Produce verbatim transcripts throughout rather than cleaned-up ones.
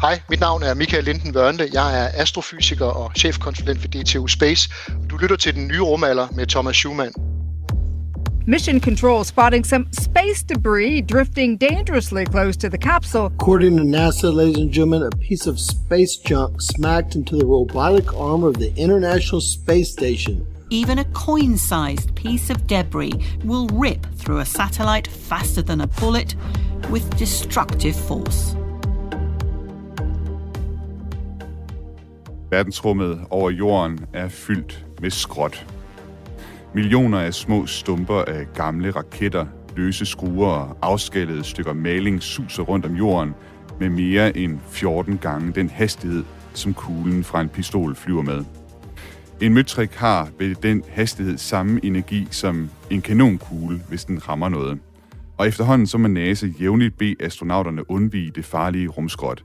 Hej, mit navn er Michael Linden-Vørnle. Jeg er astrofysiker og chefkonsulent for D T U Space. Du lytter til Den Nye Rumalder med Thomas Schumann. Mission Control spotting some space debris drifting dangerously close to the capsule. According to NASA, ladies and gentlemen, a piece of space junk smacked into the robotic arm of the International Space Station. Even a coin-sized piece of debris will rip through a satellite faster than a bullet with destructive force. Verdensrummet over jorden er fyldt med skrot. Millioner af små stumper af gamle raketter, løse skruer og afskallede stykker maling suser rundt om jorden med mere end fjorten gange den hastighed, som kuglen fra en pistol flyver med. En møtrik har ved den hastighed samme energi som en kanonkugle, hvis den rammer noget. Og efterhånden så må NASA jævnligt bede astronauterne undvige det farlige rumskrot.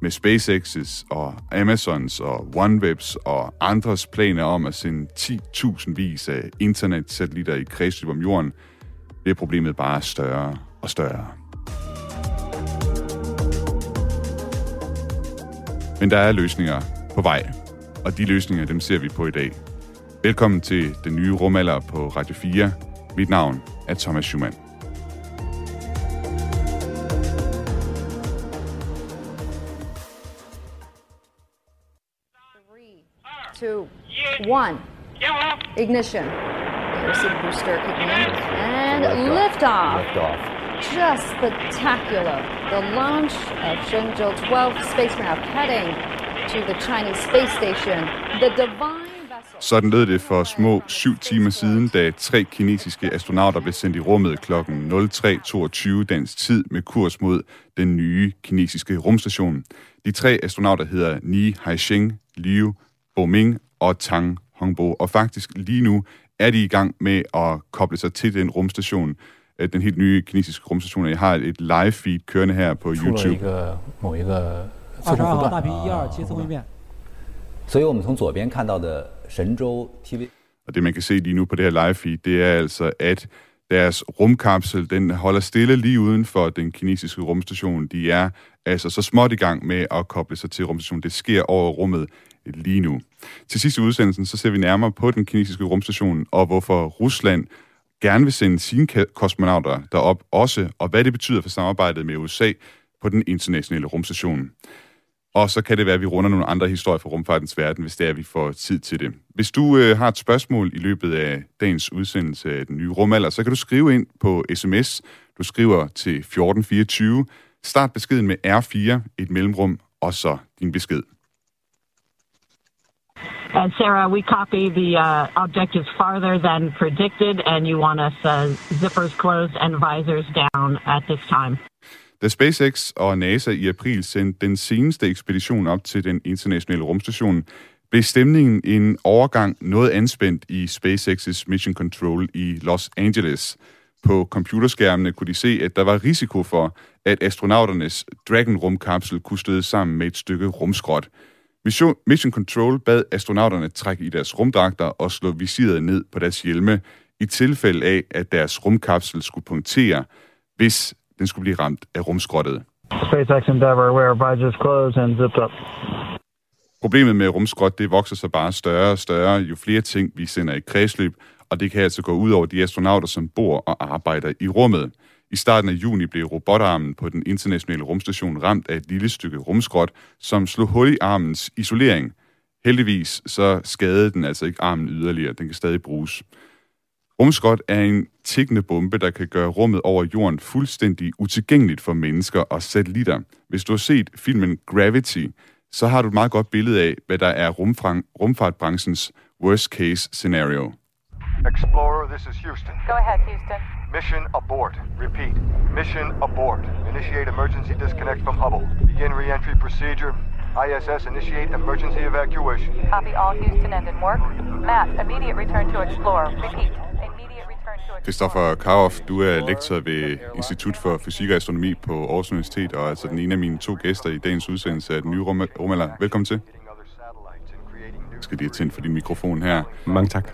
Med SpaceX's og Amazons og OneWebs og andres planer om at sende ti tusind vis af internetsatellitter i kredsløb om jorden, bliver problemet bare større og større. Men der er løsninger på vej, og de løsninger, dem ser vi på i dag. Velkommen til Den Nye Rumalder på Radio fire. Mit navn er Thomas Schumann. Two, one, ignition. There's the booster kicking in, and liftoff. Liftoff. Just spectacular. The launch of Shenzhou twelve spacecraft heading to the Chinese space station. The divine vessel. Sådan lød det for små syv timer siden, da tre kinesiske astronauter blev sendt i rummet klokken tre toogtyve dansk tid med kurs mod den nye kinesiske rumstation. De tre astronauter hedder Nie Haisheng, Liu Boming og Tang Hongbo. Og faktisk lige nu er de i gang med at koble sig til den rumstation, den helt nye kinesiske rumstation. Jeg har et live feed kørende her på YouTube. Og det man kan se lige nu på det her live feed, det er altså, at deres rumkapsel, den holder stille lige uden for den kinesiske rumstation. De er altså så småt i gang med at koble sig til rumstationen. Det sker over rummet lige nu. Til sidst i udsendelsen, så ser vi nærmere på den kinesiske rumstation, og hvorfor Rusland gerne vil sende sine kosmonauter derop også, og hvad det betyder for samarbejdet med U S A på den internationale rumstation. Og så kan det være, at vi runder nogle andre historier fra rumfartens verden, hvis det er, vi får tid til det. Hvis du øh, har et spørgsmål i løbet af dagens udsendelse af Den Nye Rumalder, så kan du skrive ind på sms. Du skriver til fjorten fireogtyve. Start beskeden med R fire, et mellemrum, og så din besked. And Sarah, we copy the uh, objectives farther than predicted, and you want us uh, zippers closed and visors down at this time. Da SpaceX og NASA i april sendte den seneste ekspedition op til den internationale rumstation, blev stemningen en overgang noget anspændt i SpaceX's Mission Control i Los Angeles. På computerskærmene kunne de se, at der var risiko for, at astronauternes Dragon-rumkapsel kunne støde sammen med et stykke rumskrot. Mission Control bad astronauterne trække i deres rumdragter og slå visiret ned på deres hjelme i tilfælde af, at deres rumkapsel skulle punktere, hvis den skulle blive ramt af rumskrottet. SpaceX Endeavour, where visors closed and zipped up. Problemet med rumskrot, det vokser sig bare større og større, jo flere ting vi sender i kredsløb, og det kan altså gå ud over de astronauter, som bor og arbejder i rummet. I starten af juni blev robotarmen på den internationale rumstation ramt af et lille stykke rumskrot, som slog hul i armens isolering. Heldigvis så skadede den altså ikke armen yderligere, den kan stadig bruges. Rumskrot er en tikkende bombe, der kan gøre rummet over jorden fuldstændig utilgængeligt for mennesker og satellitter. Hvis du har set filmen Gravity, så har du et meget godt billede af, hvad der er rumfartbranchens worst case scenario. Explorer, this is Houston. Go ahead, Houston. Mission abort. Repeat. Mission abort. Initiate emergency disconnect from Hubble. Begin re-entry procedure. I S S initiate emergency evacuation. Copy all Houston end in work. Matt, immediate return to Explorer. Repeat. Immediate return to Explorer. Kristoffer Karoff, du er lektor ved Institut for Fysik og Astronomi på Aarhus Universitet, og er altså den ene af mine to gæster i dagens udsendelse af Den Nye Rumalder. Velkommen til. Jeg skal lige have tændt for din mikrofon her. Mange tak.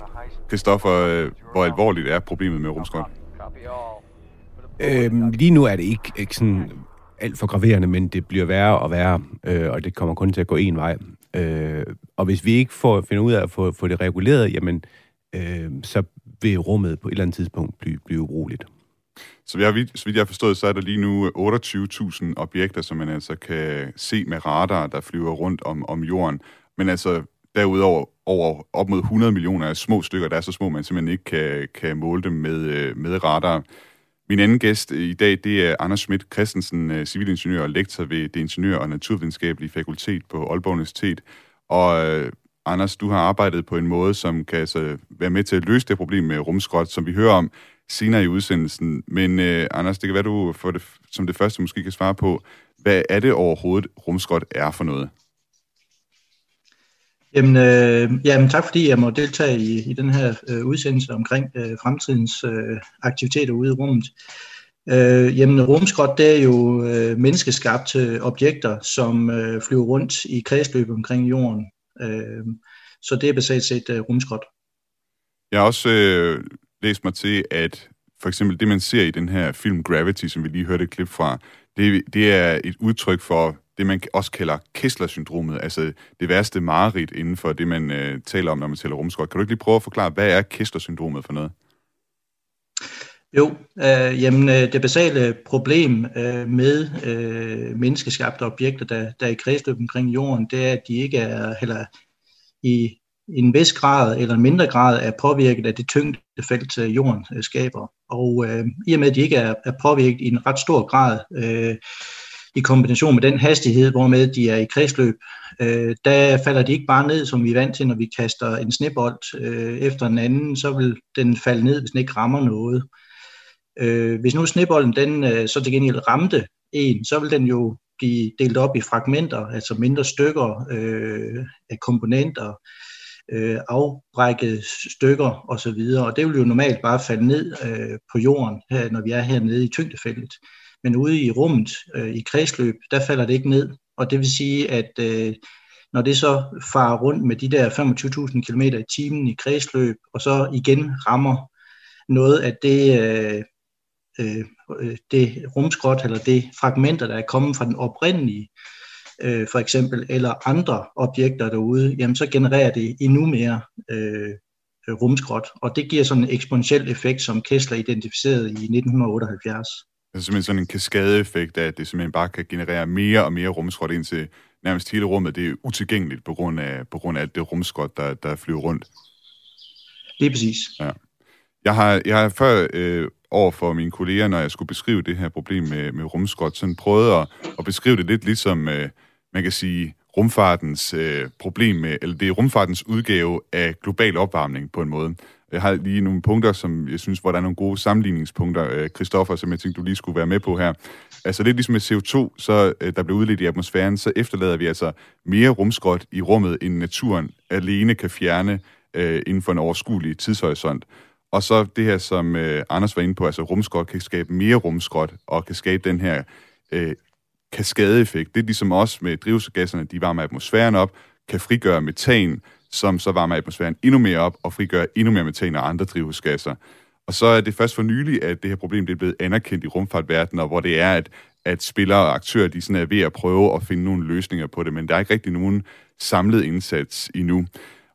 Kristoffer, hvor alvorligt er problemet med rumskrot? Øhm, lige nu er det ikke, ikke sådan alt for graverende, men det bliver værre og værre, øh, og det kommer kun til at gå én vej. Øh, og hvis vi ikke får finder ud af at få, få det reguleret, jamen, øh, så vil rummet på et eller andet tidspunkt blive, blive ubrugeligt. Så, vi har, så vidt jeg har forstået, så er der lige nu otteogtyve tusind objekter, som man altså kan se med radar, der flyver rundt om, om jorden. Men altså derudover over op mod hundrede millioner af små stykker, der er så små, man simpelthen ikke kan, kan måle dem med, med radar. Min anden gæst i dag, det er Anders Schmidt Christensen, civilingeniør og lektor ved det Ingeniør- og Naturvidenskabelige Fakultet på Aalborg Universitet. Og øh, Anders, du har arbejdet på en måde, som kan altså være med til at løse det problem med rumskrot, som vi hører om senere i udsendelsen. Men øh, Anders, det kan være, du for det, som det første måske kan svare på, hvad er det overhovedet, rumskrot er for noget? Jamen, øh, jamen tak, fordi jeg må deltage i, i den her øh, udsendelse omkring øh, fremtidens øh, aktiviteter ude i rummet. Øh, jamen, rumskrot, det er jo øh, menneskeskabte objekter, som øh, flyver rundt i kredsløb omkring jorden. Øh, så det er basalt set øh, rumskrot. Jeg har også øh, læst mig til, at for eksempel det, man ser i den her film Gravity, som vi lige hørte et klip fra, det, det er et udtryk for det, man også kalder Kessler-syndromet, altså det værste mareridt inden for det, man øh, taler om, når man taler rumskrot. Kan du ikke lige prøve at forklare, hvad er Kessler-syndromet for noget? Jo, øh, jamen det basale problem øh, med øh, menneskeskabte objekter, der, der er i kredsløb omkring jorden, det er, at de ikke er heller i en vis grad eller en mindre grad er påvirket af det tyngdefelt, jorden øh, skaber. Og øh, i og med, at de ikke er, er påvirket i en ret stor grad, øh, i kombination med den hastighed, hvormed de er i kredsløb, øh, der falder de ikke bare ned, som vi er vant til, når vi kaster en snebold øh, efter en anden, så vil den falde ned, hvis den ikke rammer noget. Øh, hvis nu snebolden den, øh, så til gengæld ramte en, så vil den jo blive delt op i fragmenter, altså mindre stykker øh, af komponenter, øh, afbrækkede stykker osv., og det vil jo normalt bare falde ned øh, på jorden, her, når vi er hernede i tyngdefeltet. Men ude i rummet, øh, i kredsløb, der falder det ikke ned. Og det vil sige, at øh, når det så farer rundt med de der femogtyve tusind kilometer i timen i kredsløb, og så igen rammer noget af det, øh, øh, det rumskrot, eller det fragmenter, der er kommet fra den oprindelige, øh, for eksempel, eller andre objekter derude, jamen så genererer det endnu mere øh, rumskrot. Og det giver sådan en eksponentiel effekt, som Kessler identificerede i nitten otteoghalvfjerds. Altså simpelthen sådan en kaskadeeffekt af, at det simpelthen bare kan generere mere og mere rumskrot, indtil nærmest hele rummet det er utilgængeligt på grund af, på grund af alt det rumskrot, der, der flyver rundt. Det er præcis. Ja. Jeg har, jeg har før øh, over for mine kolleger, når jeg skulle beskrive det her problem med, med rumskrot, sådan prøvet at, at beskrive det lidt ligesom, øh, man kan sige, rumfartens øh, problem med, eller det er rumfartens udgave af global opvarmning på en måde. Jeg har lige nogle punkter, som jeg synes, hvor der er nogle gode sammenligningspunkter, Kristoffer, som jeg tænkte, du lige skulle være med på her. Altså lidt ligesom med C O to, så, der bliver udledt i atmosfæren, så efterlader vi altså mere rumskrot i rummet, end naturen alene kan fjerne øh, inden for en overskuelig tidshorisont. Og så det her, som øh, Anders var inde på, altså rumskrot kan skabe mere rumskrot, og kan skabe den her øh, kaskadeeffekt. Det er ligesom også med drivhusgasserne, de varmer atmosfæren op, kan frigøre metan, som så varmer atmosfæren endnu mere op og frigør endnu mere metan og andre drivhusgasser. Og så er det først for nylig, at det her problem det er blevet anerkendt i rumfartverdenen, og hvor det er, at, at spillere og aktører de sådan er ved at prøve at finde nogle løsninger på det, men der er ikke rigtig nogen samlet indsats endnu.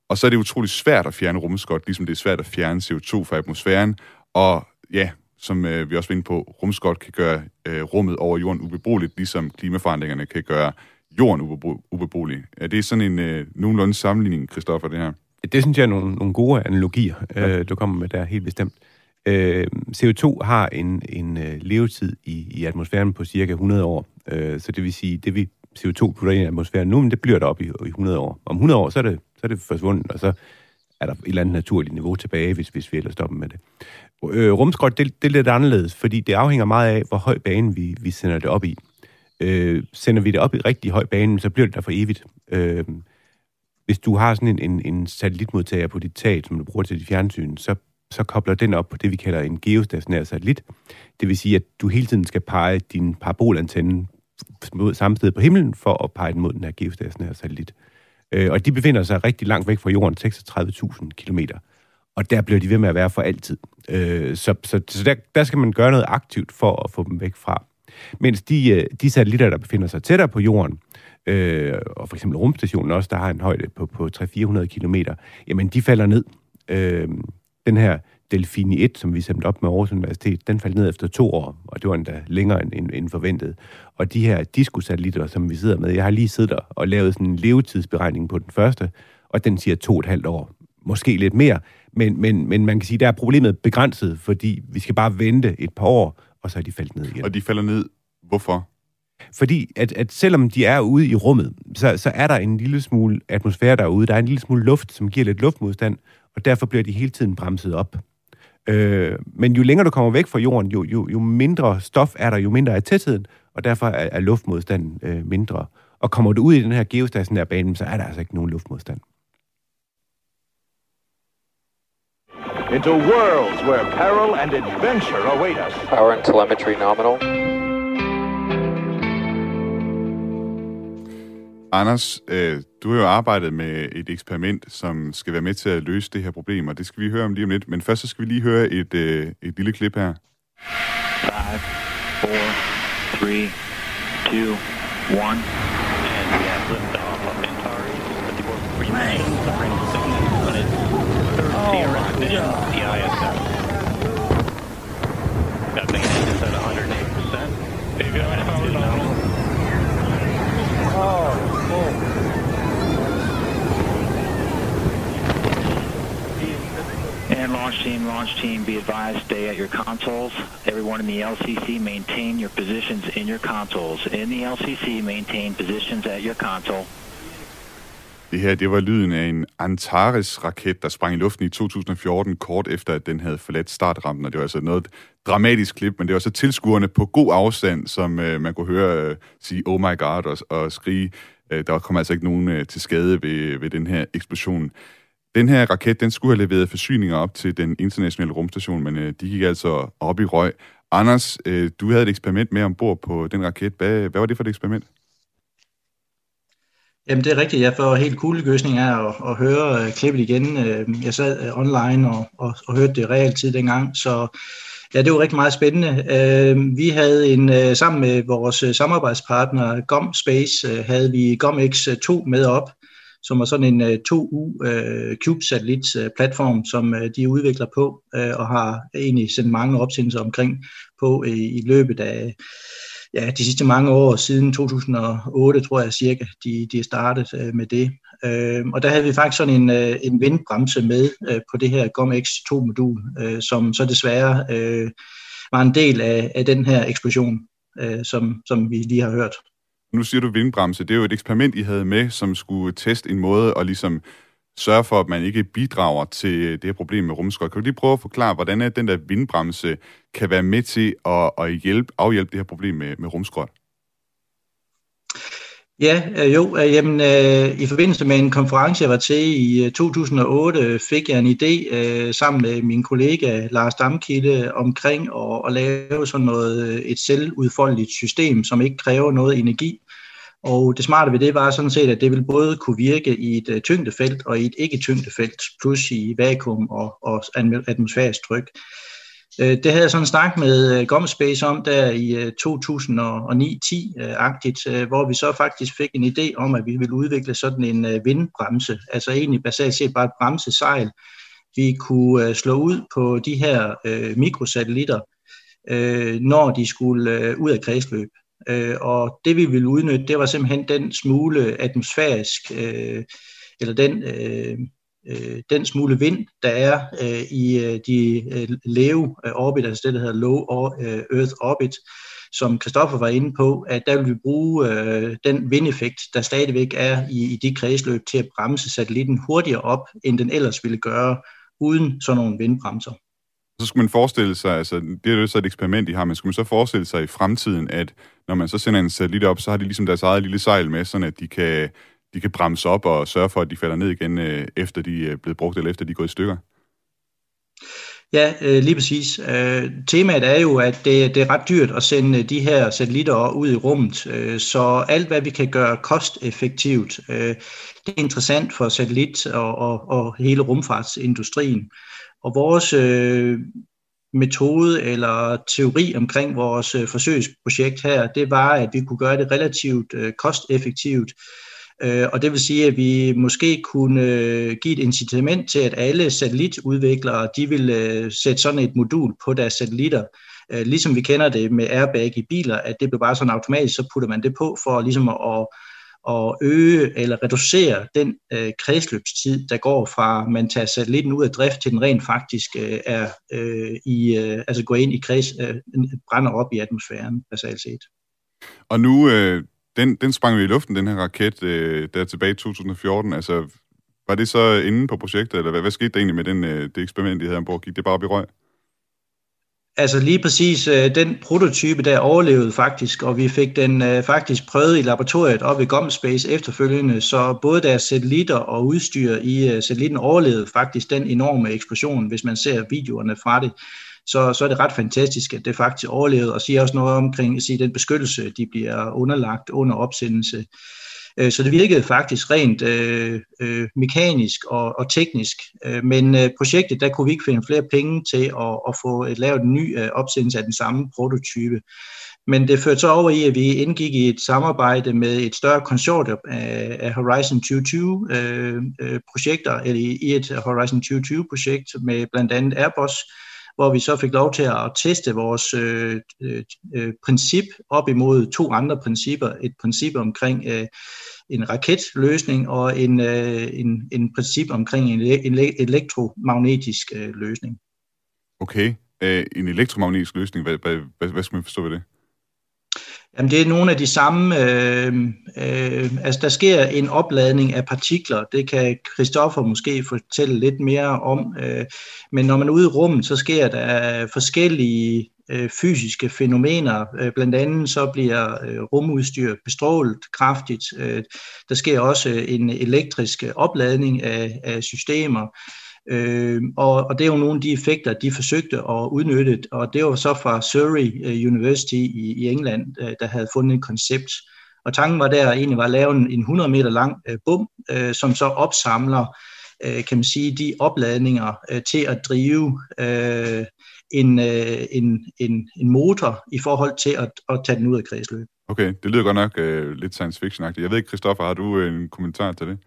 Og så er det utroligt svært at fjerne rumskrot, ligesom det er svært at fjerne C O to fra atmosfæren, og ja, som øh, vi også var inde på, rumskrot kan gøre øh, rummet over jorden ubeboeligt, ligesom klimaforandringerne kan gøre jorden ubebo- ubeboelig. Er det sådan en øh, nogenlunde sammenligning, Kristoffer, det her? Det synes jeg er nogle, nogle gode analogier, ja. øh, du kommer med der, helt bestemt. Øh, C O to har en, en øh, levetid i, i atmosfæren på cirka hundrede år, øh, så det vil sige, det vi C O to putter ind i atmosfæren nu, men det bliver der op i, i hundrede år. Om hundrede år, så er, det, så er det forsvundet, og så er der et eller andet naturligt niveau tilbage, hvis, hvis vi ellers stopper med det. Øh, rumskrot, det, det er lidt anderledes, fordi det afhænger meget af, hvor høj bane vi, vi sender det op i. Øh, sender vi det op i rigtig høj bane, så bliver det der for evigt. Øh, hvis du har sådan en, en, en satellitmodtager på dit tag, som du bruger til dit fjernsyn, så, så kobler den op på det, vi kalder en geostationær satellit. Det vil sige, at du hele tiden skal pege din parabolantenne mod samme sted på himlen, for at pege den mod den her geostationære satellit. Øh, og de befinder sig rigtig langt væk fra jorden, seksogtredive tusind kilometer. Og der bliver de ved med at være for altid. Øh, så så, så der, der skal man gøre noget aktivt for at få dem væk fra. Mens de, de satellitter, der befinder sig tættere på jorden, øh, og for eksempel rumstationen også, der har en højde på, på tre hundrede til fire hundrede kilometer, jamen de falder ned. Øh, den her Delfini et, som vi sendte op med Aarhus Universitet, den faldt ned efter to år, og det var endda længere end, end forventet. Og de her disco-satellitter, som vi sidder med, jeg har lige siddet der og lavet sådan en levetidsberegning på den første, og den siger to og et halvt år. Måske lidt mere, men, men, men man kan sige, der er problemet begrænset, fordi vi skal bare vente et par år, og så er de faldet ned igen. Og de falder ned, hvorfor? Fordi at, at selvom de er ude i rummet, så, så er der en lille smule atmosfære derude, der er en lille smule luft, som giver lidt luftmodstand, og derfor bliver de hele tiden bremset op. Øh, men jo længere du kommer væk fra jorden, jo, jo, jo mindre stof er der, jo mindre er tætheden, og derfor er, er luftmodstanden øh, mindre. Og kommer du ud i den her geostationære bane, så er der altså ikke nogen luftmodstand. Into worlds where peril and adventure await us. Power and telemetry nominal. Anders, øh, du har jo arbejdet med et eksperiment, som skal være med til at løse det her problem, og det skal vi høre om lige om lidt. Men først så skal vi lige høre et, øh, et lille klip her. five, four, three, two, one. And we have liftoff off of Antares. And launch team, launch team, be advised, stay at your consoles. Everyone in the L C C, maintain your positions in your consoles. In the L C C, maintain positions at your console. Det her, det var lyden af en Antares-raket, der sprang i luften i to tusind og fjorten, kort efter, at den havde forladt startrampen. Og det var altså noget dramatisk klip, men det var så tilskuerne på god afstand, som øh, man kunne høre øh, sige, oh my god, og, og skrige. Øh, der kom altså ikke nogen øh, til skade ved, ved den her eksplosion. Den her raket, den skulle have leveret forsyninger op til den internationale rumstation, men øh, de gik altså op i røg. Anders, øh, du havde et eksperiment med ombord på den raket. Hvad, hvad var det for et eksperiment? Jamen det er rigtigt, jeg får helt kuldegysning af at, at høre uh, klippet igen. Uh, jeg sad uh, online og, og, og hørte det i realtid dengang, så ja, det var rigtig meget spændende. Uh, vi havde en, uh, sammen med vores uh, samarbejdspartner GomSpace, uh, havde vi GOMX to med op, som er sådan en uh, to U Cube-satellit-platform, uh, som uh, de udvikler på, uh, og har egentlig sendt mange opsendelser omkring på uh, i løbet af... Ja, de sidste mange år, siden to tusind og otte, tror jeg cirka, de, de startede øh, med det. Øh, og der havde vi faktisk sådan en, øh, en vindbremse med øh, på det her GOMX to-modul, øh, som så desværre øh, var en del af, af den her eksplosion, øh, som, som vi lige har hørt. Nu siger du vindbremse. Det er jo et eksperiment, I havde med, som skulle teste en måde at ligesom sørge for, at man ikke bidrager til det her problem med rumskrot. Kan du lige prøve at forklare, hvordan den der vindbremse kan være med til at, at hjælpe, afhjælpe det her problem med, med rumskrot? Ja, øh, jo. Øh, jamen, øh, i forbindelse med en konference, jeg var til i to tusind og otte, fik jeg en idé øh, sammen med min kollega Lars Damkilde omkring at, at lave sådan noget, et selvudfoldeligt system, som ikke kræver noget energi. Og det smarte ved det var sådan set, at det ville både kunne virke i et tyngdefelt og i et ikke-tyngdefelt, plus i vakuum og, og atmosfærisk tryk. Det havde jeg sådan snakket med GomSpace om der i to tusind og ni til ti-agtigt, hvor vi så faktisk fik en idé om, at vi ville udvikle sådan en vindbremse, altså egentlig basalt set bare et bremsesejl. Vi kunne slå ud på de her mikrosatellitter, når de skulle ud af kredsløb. Og det vi ville udnytte, det var simpelthen den smule atmosfærisk, øh, eller den, øh, den smule vind, der er øh, i de øh, lave orbiter, altså det der hedder low earth orbit, som Kristoffer var inde på, at der vil vi bruge øh, den vindeffekt, der stadigvæk er i, i de kredsløb, til at bremse satellitten hurtigere op, end den ellers ville gøre uden sådan nogle vindbremser. Så skulle man forestille sig, altså det er jo så et eksperiment, I har, men skulle man så forestille sig i fremtiden, at når man så sender en satellit op, så har de ligesom deres eget lille sejl med, sådan at de kan, de kan bremse op og sørge for, at de falder ned igen, efter de er blevet brugt, eller efter de er gået i stykker? Ja, lige præcis. Temaet er jo, at det, det er ret dyrt at sende de her satellitter ud i rummet, så alt hvad vi kan gøre kosteffektivt, det er interessant for satellit og, og, og hele rumfartsindustrien. Og vores øh, metode eller teori omkring vores øh, forsøgsprojekt her, det var, at vi kunne gøre det relativt øh, kosteffektivt. Øh, og det vil sige, at vi måske kunne øh, give et incitament til, at alle satellitudviklere, de ville øh, sætte sådan et modul på deres satellitter. Øh, ligesom vi kender det med airbag i biler, at det blev bare sådan automatisk, så putter man det på for ligesom at og øge eller reducere den øh, kredsløbstid, der går fra, man tager satellitten ud af drift, til den rent faktisk øh, er øh, i, øh, altså går ind i kreds, øh, brænder op i atmosfæren, basalt set. Og nu, øh, den, den sprang vi i luften, den her raket, øh, der tilbage i to tusind og fjorten, altså var det så inde på projektet, eller hvad, hvad skete der egentlig med den, øh, det eksperiment, de havde ombord? Gik det bare op i røg? Altså lige præcis, den prototype der overlevede faktisk, og vi fik den faktisk prøvet i laboratoriet op ved GomSpace efterfølgende, så både deres satellitter og udstyr i satellitten overlevede faktisk den enorme eksplosion, hvis man ser videoerne fra det. Så, så er det ret fantastisk, at det faktisk overlevede, og siger også noget omkring siger, den beskyttelse, de bliver underlagt under opsendelse. Så det virkede faktisk rent øh, øh, mekanisk og, og teknisk, men øh, projektet, der kunne vi ikke finde flere penge til at, at få et, lavet en ny øh, opsendelse af den samme prototype. Men det førte så over i, at vi indgik i et samarbejde med et større konsortium af, af Horizon tyve tyve-projekter, øh, eller i, i et Horizon tyve tyve-projekt med blandt andet Airbus, hvor vi så fik lov til at teste vores øh, øh, princip op imod to andre principper. Et princip omkring øh, en raketløsning og en, øh, en, en princip omkring en, en elektromagnetisk øh, løsning. Okay, øh, en elektromagnetisk løsning, hvad, hvad, hvad, hvad skal man forstå ved det? Jamen det er nogle af de samme, øh, øh, altså der sker en opladning af partikler, det kan Kristoffer måske fortælle lidt mere om, øh, men når man er ude i rummet, så sker der forskellige øh, fysiske fænomener, øh, blandt andet så bliver øh, rumudstyr bestrålet kraftigt, øh, der sker også en elektrisk opladning af, af systemer. Øh, og, og det er jo nogle af de effekter, de forsøgte at udnytte, og det var så fra Surrey University i, i England, øh, der havde fundet et koncept. Og tanken var der egentlig var at lave en, en hundrede meter lang øh, bum, øh, som så opsamler, øh, kan man sige, de opladninger øh, til at drive øh, en, øh, en, en, en motor i forhold til at, at tage den ud af kredsløb. Okay, det lyder godt nok øh, lidt science fiction-agtigt. Jeg ved ikke, Kristoffer, har du øh, en kommentar til det?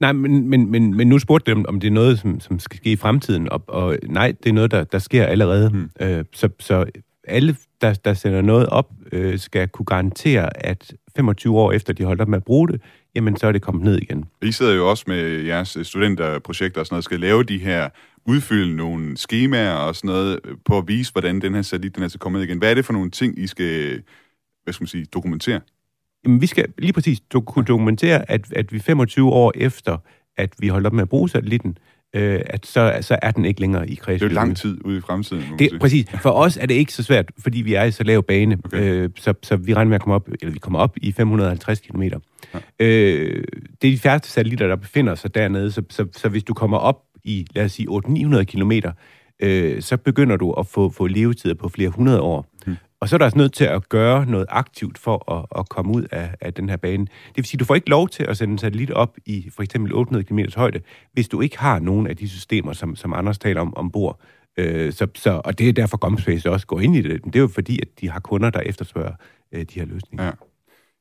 Nej, men, men, men, men nu spurgte dem, om det er noget, som, som skal ske i fremtiden, og, og nej, det er noget, der, der sker allerede. Mm. Øh, så, så alle, der, der sender noget op, øh, skal kunne garantere, at femogtyve år efter, de holdt op med at bruge det, jamen så er det kommet ned igen. I sidder jo også med jeres studenterprojekter og sådan noget, skal lave de her, udfylde nogle skemaer og sådan noget, på at vise, hvordan den her satellit, den er så kommet ned igen. Hvad er det for nogle ting, I skal, hvad skal man sige, dokumentere? Jamen, vi skal lige præcis do- kunne dokumentere, at, at vi femogtyve år efter, at vi holdt op med at bruge satellitten, øh, at så, så er den ikke længere i kredsløb. Det er jo lang tid ude i fremtiden. Det, præcis. For os er det ikke så svært, fordi vi er i så lav bane, okay. øh, så, så vi regner med at komme op, eller vi kommer op i fem hundrede og halvtreds kilometer. Ja. Øh, det er de færreste satellitter, der befinder sig dernede, så, så, så hvis du kommer op i, lad os sige, otte hundrede til ni hundrede kilometer, øh, så begynder du at få, få levetider på flere hundrede år. Hmm. Og så er der også nødt til at gøre noget aktivt for at, at komme ud af, af den her bane. Det vil sige, at du får ikke lov til at sende en satellit op i for eksempel otte hundrede kilometer højde, hvis du ikke har nogen af de systemer, som, som Anders taler om ombord. Øh, så, så, og det er derfor, GomSpace også går ind i det. Det er jo fordi, at de har kunder, der efterspørger øh, de her løsninger. Ja.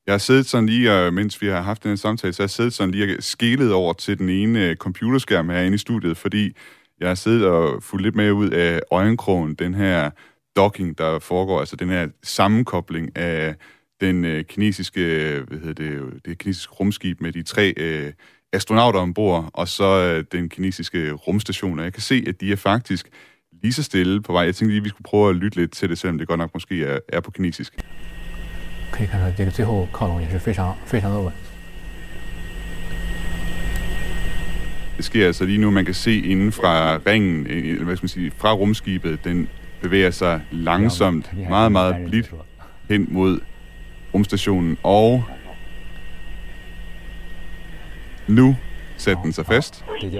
Jeg har siddet sådan lige, og mens vi har haft den her samtale, så har jeg siddet sådan lige og skælet over til den ene computerskærm herinde i studiet, fordi jeg har siddet og fulgt lidt med ud af øjenkrogen, den her docking, der foregår, altså den her sammenkobling af den øh, kinesiske, hvad hedder det, det kinesiske rumskib med de tre øh, astronauter ombord, og så øh, den kinesiske rumstation, og jeg kan se, at de er faktisk lige så stille på vej. Jeg tænkte lige, vi skulle prøve at lytte lidt til det, selvom det godt nok måske er, er på kinesisk. Kan I se, at det sidste kobling er meget, meget. Det sker altså lige nu, man kan se inden fra ringen, eller hvad skal man sige, fra rumskibet, den bevæger sig langsomt, meget, meget blidt hen mod rumstationen, og nu sætter den sig fast. Det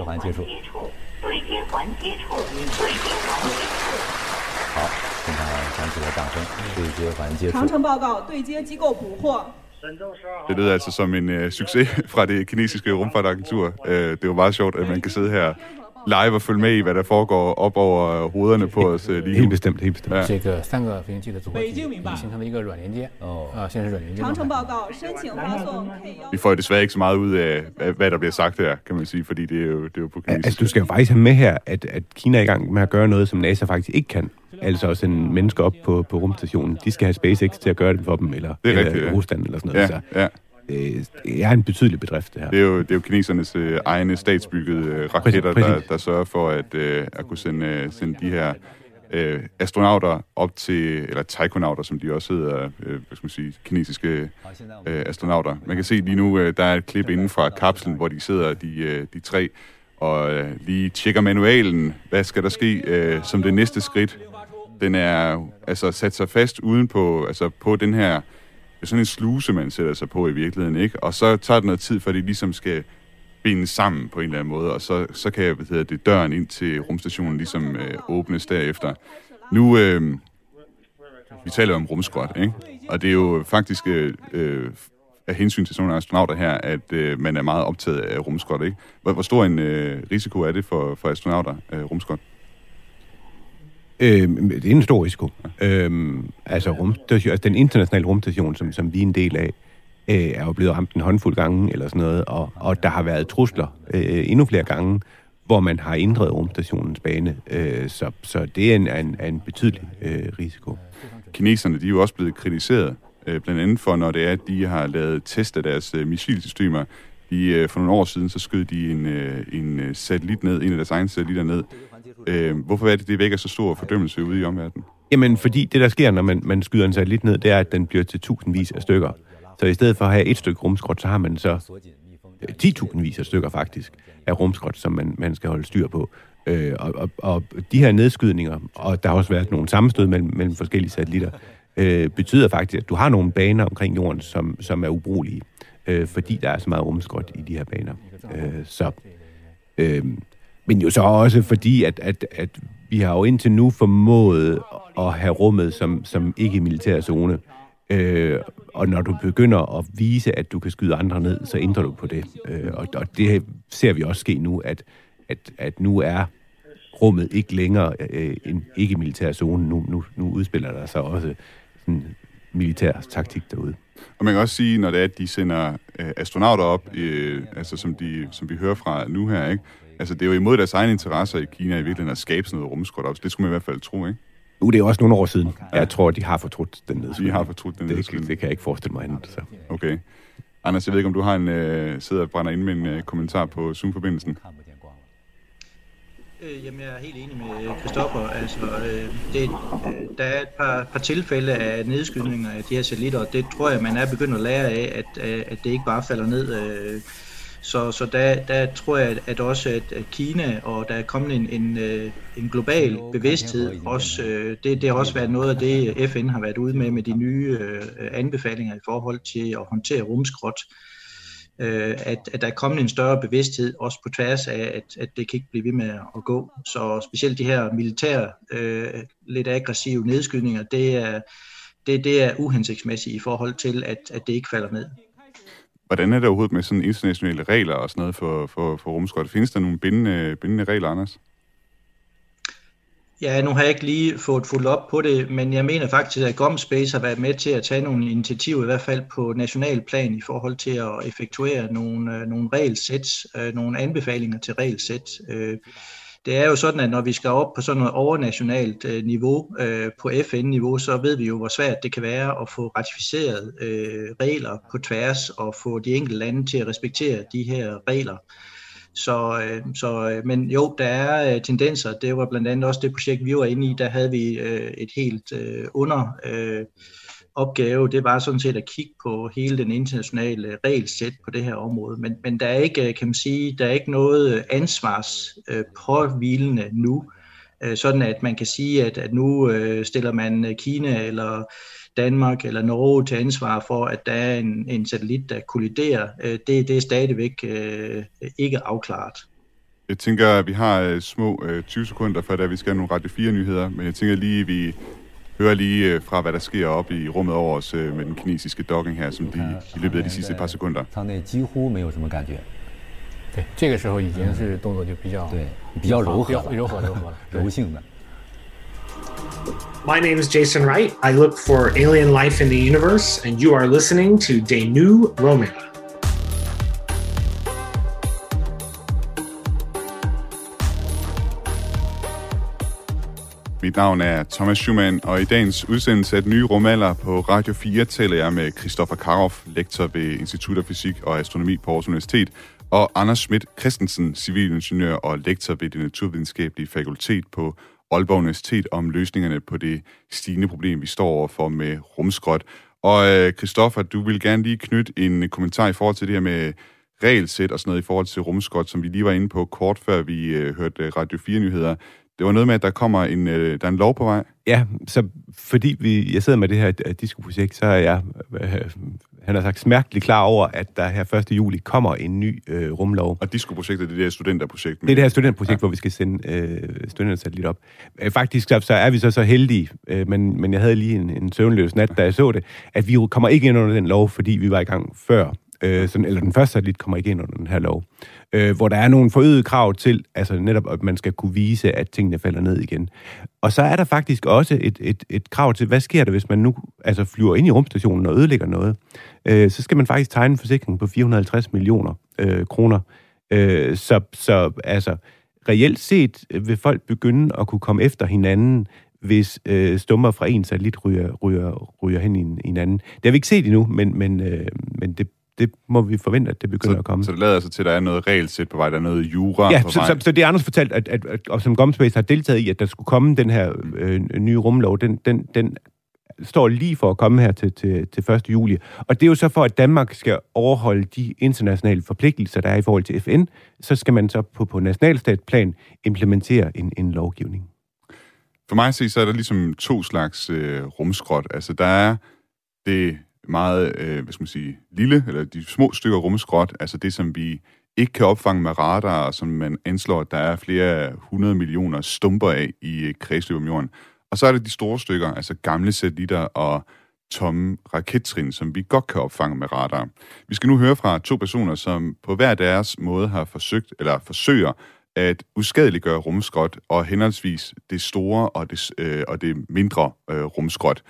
lyder altså som en uh, succes fra det kinesiske rumfartagentur. Uh, det er jo meget sjovt, at man kan sidde her live og følge med i, hvad der foregår op over hovederne på os lige nu. Helt bestemt, helt bestemt. Ja. Vi får jo desværre ikke så meget ud af, hvad der bliver sagt her, kan man sige, fordi det er jo, det er jo på kinesisk. Altså, du skal jo faktisk have med her, at, at Kina er i gang med at gøre noget, som NASA faktisk ikke kan. Altså også en menneske op på, på rumstationen. De skal have SpaceX til at gøre det for dem, eller, det er rigtigt, eller Rusland, eller sådan noget. Ja, så. Ja. Det er en betydelig bedrift, det her. Det er jo, det er jo kinesernes øh, egne statsbyggede øh, raketter, præcis. Præcis. Der, der sørger for at, øh, at kunne sende, sende de her øh, astronauter op til, eller taikonauter, som de også hedder, øh, hvad skal man sige, kinesiske øh, astronauter. Man kan se lige nu, øh, der er et klip inden fra kapslen, hvor de sidder, de, øh, de tre, og øh, lige tjekker manualen. Hvad skal der ske øh, som det næste skridt? Den er altså sat sig fast udenpå, altså på den her... Det er sådan en sluse, man sætter sig på i virkeligheden, ikke? Og så tager det noget tid, for det ligesom skal binde sammen på en eller anden måde, og så, så kan hvad hedder det, døren ind til rumstationen ligesom øh, åbnes derefter. Nu, øh, vi taler om rumskrot, ikke? Og det er jo faktisk øh, af hensyn til sådan nogle astronauter her, at øh, man er meget optaget af rumskrot, ikke? Hvor, hvor stor en øh, risiko er det for, for astronauter, øh, rumskrot? Øh, det er en stor risiko. Øh, altså, rumstation, altså den internationale rumstation, som, som vi er en del af, øh, er jo blevet ramt en håndfuld gange, eller sådan noget, og, og der har været trusler øh, endnu flere gange, hvor man har ændret rumstationens bane. Øh, så, så det er en, en, en betydelig øh, risiko. Kineserne, de er jo også blevet kritiseret, øh, blandt andet for, når det er, at de har lavet test af deres øh, missilsystemer. De, øh, for nogle år siden, så skød de en, øh, en satellit ned, en af deres egne satellitter ned. Øh, hvorfor er det, det vækker så stor fordømmelse ude i omverdenen? Jamen, fordi det, der sker, når man, man skyder en satellit ned, det er, at den bliver til tusindvis af stykker. Så i stedet for at have et stykke rumskrot, så har man så ti tusindvis af stykker faktisk af rumskrot, som man, man skal holde styr på. Øh, og, og, og de her nedskydninger, og der har også været nogle sammenstød mellem, mellem forskellige satellitter, øh, betyder faktisk, at du har nogle baner omkring jorden, som, som er ubrugelige, øh, fordi der er så meget rumskrot i de her baner. Øh, så... Øh, Men jo så også fordi, at, at, at vi har jo indtil nu formået at have rummet som, som ikke-militær zone. Øh, og når du begynder at vise, at du kan skyde andre ned, så ændrer du på det. Øh, og, og det ser vi også ske nu, at, at, at nu er rummet ikke længere øh, en ikke-militær zone. Nu, nu, nu udspiller der sig også sådan militær taktik derude. Og man kan også sige, når det er, at de sender øh, astronauter op, øh, altså som, de, som vi hører fra nu her, ikke? Altså, det er jo imod deres egne interesser i Kina i virkeligheden at skabe sådan noget rumskrot op. Det skulle man i hvert fald tro, ikke? Nu, det er også nogle år siden. Okay. Jeg tror, de har fortrudt den nedskydning. De har fortrudt den nedskydning. Det, det kan jeg ikke forestille mig andet. Så. Okay. Anders, jeg ved ikke, om du har en øh, sidder og brænder ind med en øh, kommentar på Zoom-forbindelsen? Øh, jamen, jeg er helt enig med Kristoffer. Altså, øh, det, øh, der er et par, par tilfælde af nedskydninger af de her satellitter, og det tror jeg, man er begyndt at lære af, at, øh, at det ikke bare falder ned... Øh, Så, så der, der tror jeg, at også at, at Kina, og der er kommet en, en, en global bevidsthed, også, det, det har også været noget af det, F N har været ude med, med de nye anbefalinger i forhold til at håndtere rumskrot, at, at der er kommet en større bevidsthed, også på tværs af, at, at det kan ikke blive ved med at gå. Så specielt de her militære, lidt aggressive nedskydninger, det er, det, det er uhensigtsmæssigt i forhold til, at, at det ikke falder ned. Hvordan er det overhovedet med sådan internationale regler og sådan noget for, for, for rumskrot? Findes der nogle bindende, bindende regler, Anders? Ja, nu har jeg ikke lige fået fuldt op på det, men jeg mener faktisk, at GomSpace har været med til at tage nogle initiativer, i hvert fald på national plan, i forhold til at effektuere nogle, nogle regelsæt, nogle anbefalinger til regelsæt. Det er jo sådan, at når vi skal op på sådan noget overnationalt øh, niveau, øh, på F N-niveau, så ved vi jo, hvor svært det kan være at få ratificeret øh, regler på tværs og få de enkelte lande til at respektere de her regler. Så, øh, så, men jo, der er øh, tendenser. Det var blandt andet også det projekt, vi var inde i. Der havde vi øh, et helt øh, under... Øh, opgave, det var sådan set at kigge på hele den internationale regelsæt på det her område, men, men der er ikke, kan man sige, der er ikke noget ansvarspåhvilende nu, sådan at man kan sige, at, at nu stiller man Kina eller Danmark eller Norge til ansvar for, at der er en, en satellit, der kolliderer. Det, det er stadigvæk ikke afklaret. Jeg tænker, at vi har små tyve sekunder, for da vi skal have nogle Radio fire nyheder, men jeg tænker lige, vi hører lige fra, hvad der sker op i rummet over os med den kinesiske docking her, som de i løbet af de sidste par sekunder. 对，这个时候已经是动作就比较对比较柔和柔和柔和了柔性的。My name is Jason Wright. I look for alien life in the universe, and you are listening to De Nu Roaming. Mit navn er Thomas Schumann, og i dagens udsendelse af Den Nye Rumalder på Radio fire taler jeg med Kristoffer Karoff, lektor ved Institut for Fysik og Astronomi på Aarhus Universitet, og Anders Schmidt Christensen, civilingeniør og lektor ved Det Naturvidenskabelige Fakultet på Aalborg Universitet, om løsningerne på det stigende problem, vi står overfor med rumskrot. Og Kristoffer, øh, du vil gerne lige knytte en kommentar i forhold til det her med regelsæt og sådan noget i forhold til rumskrot, som vi lige var inde på kort før vi øh, hørte Radio fire-nyheder. Det var noget med, at der kommer en, der er en lov på vej. Ja, så fordi vi, jeg sidder med det her disco-projekt, så er jeg, øh, han har sagt, smerteligt klar over, at der her første juli kommer en ny øh, rumlov. Og disco-projektet, det er det her studenterprojekt? Med. Det er det her studenterprojekt, ja. Hvor vi skal sende øh, studentersat lidt op. Faktisk så er vi så så heldige, øh, men, men jeg havde lige en, en søvnløs nat, da jeg så det, at vi kommer ikke ind under den lov, fordi vi var i gang før. Øh, sådan, eller den første satellit kommer ikke ind under den her lov, øh, hvor der er nogle forøgede krav til, altså netop, at man skal kunne vise, at tingene falder ned igen. Og så er der faktisk også et, et, et krav til, hvad sker der, hvis man nu altså flyver ind i rumstationen og ødelægger noget? Øh, så skal man faktisk tegne en forsikring på fire hundrede og halvtreds millioner øh, kroner. Øh, så, så altså, reelt set vil folk begynde at kunne komme efter hinanden, hvis øh, stummer fra en satellit ryger, ryger, ryger hen i en, i en anden. Det har vi ikke set endnu, men, men, øh, men det Det må vi forvente, at det begynder så, at komme. Så det lader altså til, at der er noget regelsæt på vej, der er noget jura ja, på så, vej. Så, så det er Anders fortalt, at, at, at, at som GomSpace har deltaget i, at der skulle komme den her øh, nye rumlov, den, den, den står lige for at komme her til, til, til første juli. Og det er jo så for, at Danmark skal overholde de internationale forpligtelser, der er i forhold til F N, så skal man så på, på nationalstatplan implementere en, en lovgivning. For mig at se, så er der ligesom to slags øh, rumskrot. Altså der er det meget, øh, hvad skal man sige, lille, eller de små stykker rumskrot, altså det, som vi ikke kan opfange med radar, og som man anslår, at der er flere hundrede millioner stumper af i kredsløb om jorden. Og så er det de store stykker, altså gamle satellitter og tomme rakettrin, som vi godt kan opfange med radar. Vi skal nu høre fra to personer, som på hver deres måde har forsøgt, eller forsøger, at uskadeliggøre rumskrot, og henholdsvis det store og det, øh, og det mindre øh, rumskrot.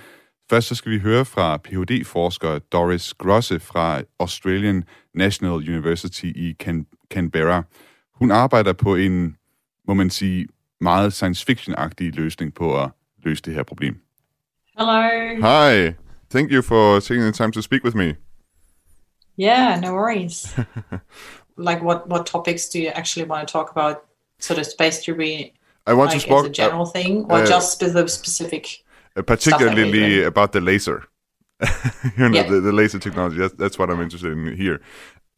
Først så skal vi høre fra Ph.D. forsker Doris Grosse fra Australian National University i Can- Canberra. Hun arbejder på en, må man sige, meget science fiction-agtig løsning på at løse det her problem. Hello. Hi. Thank you for taking the time to speak with me. Yeah, no worries. Like what what topics do you actually want to talk about? Sort of space debris, I want like to spark, as a general uh, thing, or uh, just the specific? Particularly about the laser, you know, yeah. the, the laser technology. That's, that's what I'm interested in here.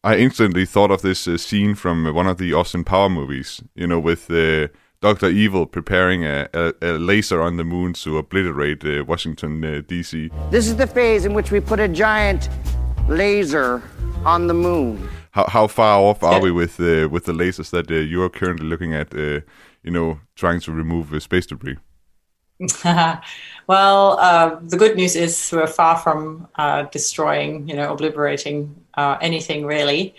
I instantly thought of this uh, scene from one of the Austin Power movies, you know, with uh, Doctor Evil preparing a, a, a laser on the moon to obliterate uh, Washington, uh, D C. This is the phase in which we put a giant laser on the moon. How, how far off are yeah. we with, uh, with the lasers that uh, you are currently looking at, uh, you know, trying to remove uh, space debris? Well, uh, the good news is we're far from uh, destroying, you know, obliterating uh, anything really.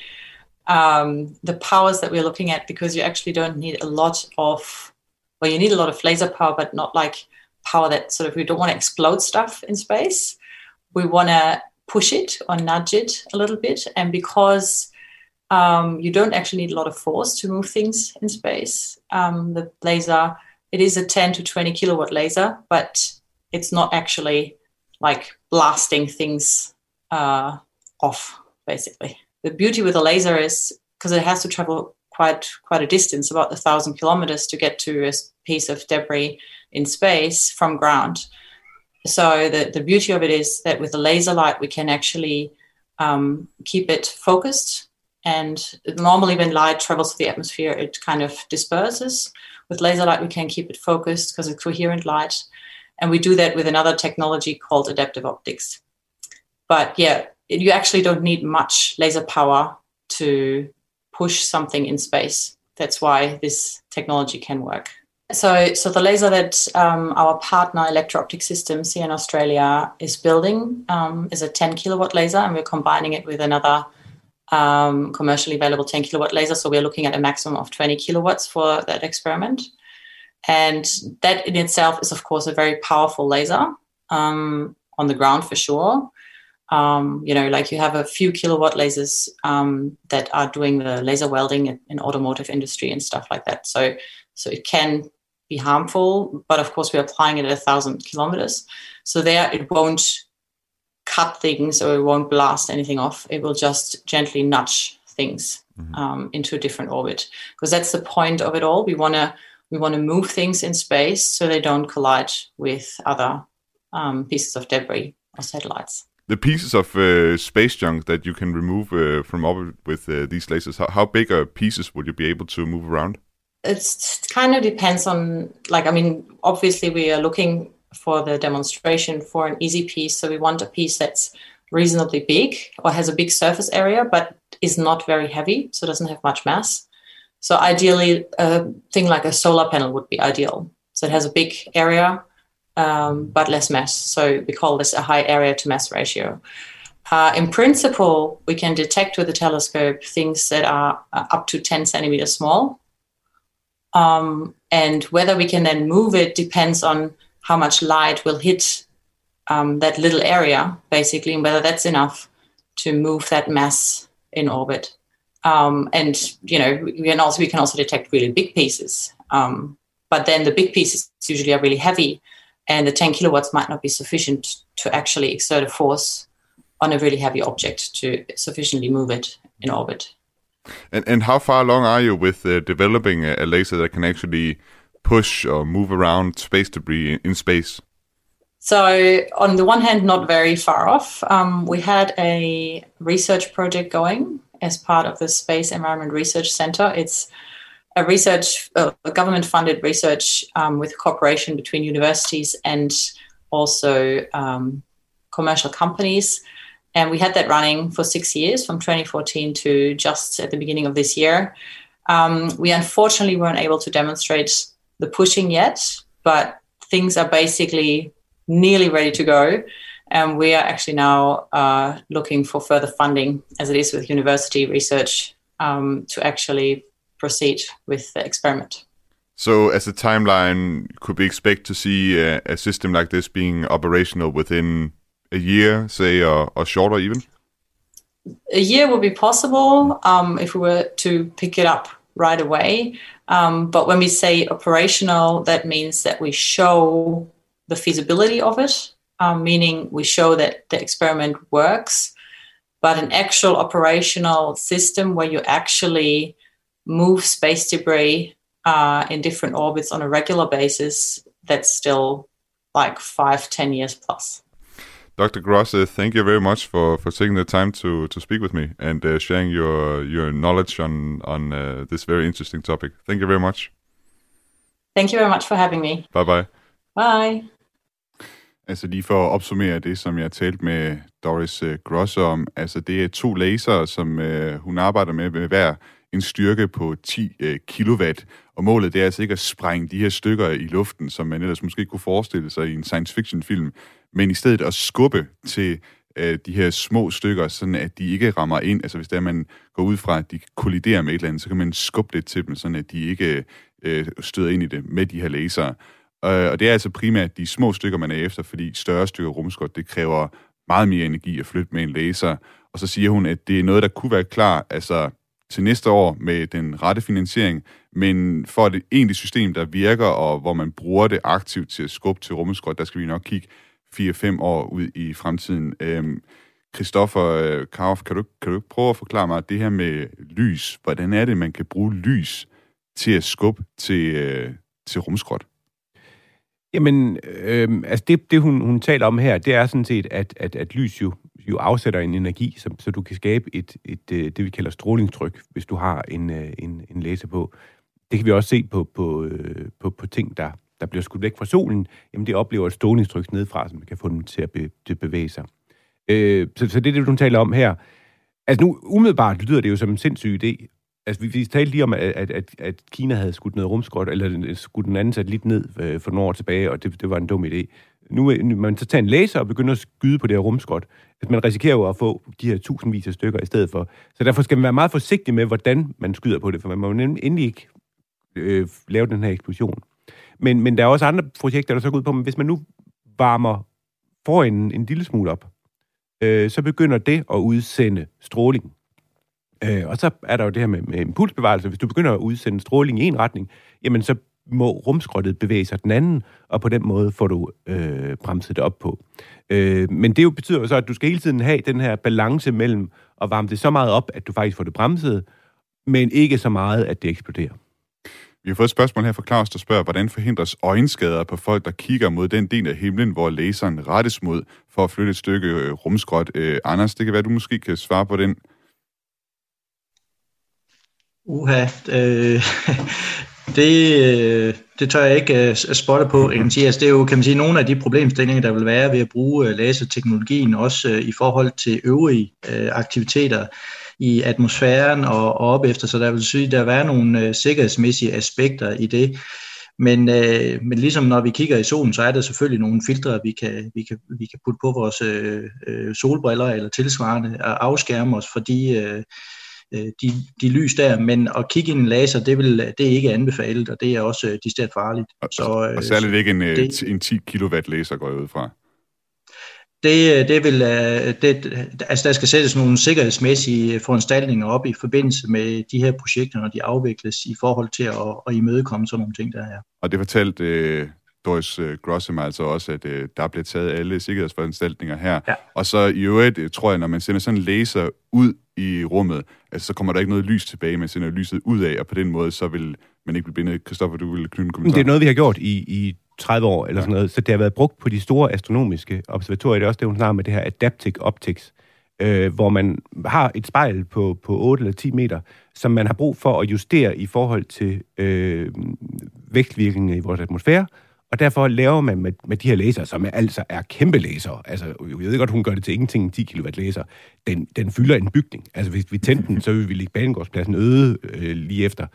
Um, the powers that we're looking at, because you actually don't need a lot of, well, you need a lot of laser power, but not like power that sort of, we don't want to explode stuff in space. We want to push it or nudge it a little bit. And because um, you don't actually need a lot of force to move things in space, um, the laser... It is a ten to twenty kilowatt laser, but it's not actually like blasting things uh, off, basically. The beauty with a laser is because it has to travel quite quite a distance, about one thousand kilometers to get to a piece of debris in space from ground. So the, the beauty of it is that with a laser light, we can actually um, keep it focused. And normally when light travels through the atmosphere, it kind of disperses. With laser light, we can keep it focused because it's coherent light. And we do that with another technology called adaptive optics. But yeah, it, you actually don't need much laser power to push something in space. That's why this technology can work. So, so the laser that um, our partner Electro-Optic Systems here in Australia is building um, is a ten kilowatt laser, and we're combining it with another um, commercially available ten kilowatt laser. So we're looking at a maximum of twenty kilowatts for that experiment. And that in itself is, of course, a very powerful laser um, on the ground for sure. Um, you know, like you have a few kilowatt lasers um, that are doing the laser welding in, in automotive industry and stuff like that. So, so it can be harmful, but of course we're applying it at a thousand kilometers. So there it won't cut things or it won't blast anything off. It will just gently nudge things mm-hmm. um, into a different orbit, because that's the point of it all. We want to we want to move things in space so they don't collide with other um, pieces of debris or satellites. The pieces of uh, space junk that you can remove uh, from orbit with uh, these lasers, how, how big are pieces would you be able to move around? It's, it kind of depends on, like, I mean, obviously we are looking for the demonstration for an easy piece. So we want a piece that's reasonably big or has a big surface area, but is not very heavy, so doesn't have much mass. So ideally, a thing like a solar panel would be ideal. So it has a big area, Um, but less mass. So we call this a high area to mass ratio. Uh, in principle, we can detect with the telescope things that are up to ten centimeters small. Um, and whether we can then move it depends on how much light will hit um, that little area, basically, and whether that's enough to move that mass in orbit. Um, and, you know, we can also, we can also detect really big pieces. Um, but then the big pieces usually are really heavy, and the ten kilowatts might not be sufficient to actually exert a force on a really heavy object to sufficiently move it in orbit. And and how far along are you with uh, developing a, a laser that can actually push or move around space debris in, in space? So on the one hand, not very far off. Um, we had a research project going as part of the Space Environment Research Center. It's a research, uh, a government-funded research um, with cooperation between universities and also um, commercial companies. And we had that running for six years, from twenty fourteen to just at the beginning of this year. Um, we unfortunately weren't able to demonstrate the pushing yet, but things are basically nearly ready to go. And we are actually now uh, looking for further funding, as it is with university research, um, to actually proceed with the experiment. So as a timeline, could we expect to see a, a system like this being operational within a year, say, or, or shorter even? A year would be possible um, if we were to pick it up right away. Um, but when we say operational, that means that we show the feasibility of it, um, meaning we show that the experiment works. But an actual operational system where you actually move space debris uh, in different orbits on a regular basis, that's still like five, ten years plus. Doctor Grosse, thank you very much for, for taking the time to, to speak with me and uh, sharing your your knowledge on, on uh, this very interesting topic. Thank you very much. Thank you very much for having me. Bye-bye. Bye. Altså lige for at opsummere det, som jeg talte med Doris Grosse om, altså det er to lasere, som øh, hun arbejder med med hver en styrke på ti kilowatt, og målet det er altså ikke at sprænge de her stykker i luften, som man ellers måske kunne forestille sig i en science fiction film, men i stedet at skubbe til øh, de her små stykker, sådan at de ikke rammer ind. Altså hvis der man går ud fra, at de kolliderer med et eller andet, så kan man skubbe lidt til dem, sådan at de ikke øh, støder ind i det med de her lasere. Og, og det er altså primært de små stykker, man er efter, fordi større stykker rumskrot, det kræver meget mere energi at flytte med en laser. Og så siger hun, at det er noget, der kunne være klar, altså til næste år med den rette finansiering, men for et egentligt system, der virker, og hvor man bruger det aktivt til at skubbe til rumskrot, der skal vi nok kigge fire fem år ud i fremtiden. Øhm, Kristoffer Karoff, kan du, kan du prøve at forklare mig det her med lys? Hvordan er det, man kan bruge lys til at skubbe til, øh, til rumskrot? Jamen, øh, altså det, det hun, hun taler om her, det er sådan set, at, at, at lys jo jo afsætter en energi, som, så du kan skabe et, et, et, det vi kalder strålingstryk, hvis du har en, en, en laser på. Det kan vi også se på, på, på, på ting, der, der bliver skudt væk fra solen. Jamen, det oplever et strålingstryk nedefra, som kan få dem til at, be, til at bevæge sig. Øh, så, så det er det, du taler om her. Altså nu, umiddelbart lyder det jo som en sindssyg idé. Altså, vi, vi talte lige om, at, at, at Kina havde skudt noget rumskrot, eller skudt en anden satellit ned for nogle år tilbage, og det, det var en dum idé. nu man så tager en laser og begynder at skyde på det her rumskot, at man risikerer jo at få de her tusindvis af stykker i stedet for. Så derfor skal man være meget forsigtig med, hvordan man skyder på det, for man må nemlig endelig ikke øh, lave den her eksplosion. Men, men der er også andre projekter, der så går ud på, men hvis man nu varmer forenden en lille smule op, øh, så begynder det at udsende stråling. Øh, og så er der jo det her med, med impulsbevarelse. Hvis du begynder at udsende stråling i en retning, jamen så må rumskrottet bevæge sig den anden, og på den måde får du øh, bremset det op på. Øh, men det jo betyder jo så, at du skal hele tiden have den her balance mellem at varme det så meget op, at du faktisk får det bremset, men ikke så meget, at det eksploderer. Vi har fået et spørgsmål her fra Claus, der spørger, hvordan forhindres øjenskader på folk, der kigger mod den del af himlen, hvor laseren rettes mod, for at flytte et stykke rumskrot? Øh, Anders, det kan være, du måske kan svare på den. Uha, øh, det, det tør jeg ikke uh, spotte på. Jeg kan sige, altså, det er jo, kan man sige, nogle af de problemstillinger, der vil være ved at bruge uh, laserteknologien, også uh, i forhold til øvrige uh, aktiviteter i atmosfæren og, og op efter, så der vil sige, der være nogle uh, sikkerhedsmæssige aspekter i det. Men, øh, men ligesom når vi kigger i solen, så er der selvfølgelig nogle filtre, vi kan, vi kan, vi kan putte på vores øh, solbriller eller tilsvarende og afskærme os for de... Øh, De, de lys der, men at kigge i en laser, det, vil, det er ikke anbefalet, og det er også decideret farligt. Og, så, og særligt ikke en, det, en ti kilowatt laser, går jeg ud fra. Det, det vil, det, altså der skal sættes nogle sikkerhedsmæssige foranstaltninger op i forbindelse med de her projekter, når de afvikles i forhold til at, at imødekomme sådan nogle ting, der er. Og det fortalte Doris Grosse mig altså også, at der bliver taget alle sikkerhedsforanstaltninger her. Ja. Og så i øvrigt, tror jeg, når man sender sådan en laser ud i rummet, altså så kommer der ikke noget lys tilbage, man sender lyset ud af, og på den måde, så vil man ikke blive bindet. Kristoffer, du vil knytte en kommentar. Det er noget, vi har gjort i, i tredive år, eller ja. Sådan noget, så det har været brugt på de store astronomiske observatorier. Det er også det, hun snakker med det her adaptive optics, øh, hvor man har et spejl på, på otte eller ti meter, som man har brug for at justere i forhold til øh, vægtvirkningen i vores atmosfære, og derfor laver man med, med de her laser, som er, altså er kæmpe laser. Altså, jeg ved godt, hun gør det til ingenting, en ti kilowatt laser. Den, den fylder en bygning. Altså, hvis vi tændte den, så vil vi ligge banegårdspladsen øde øh, lige efter.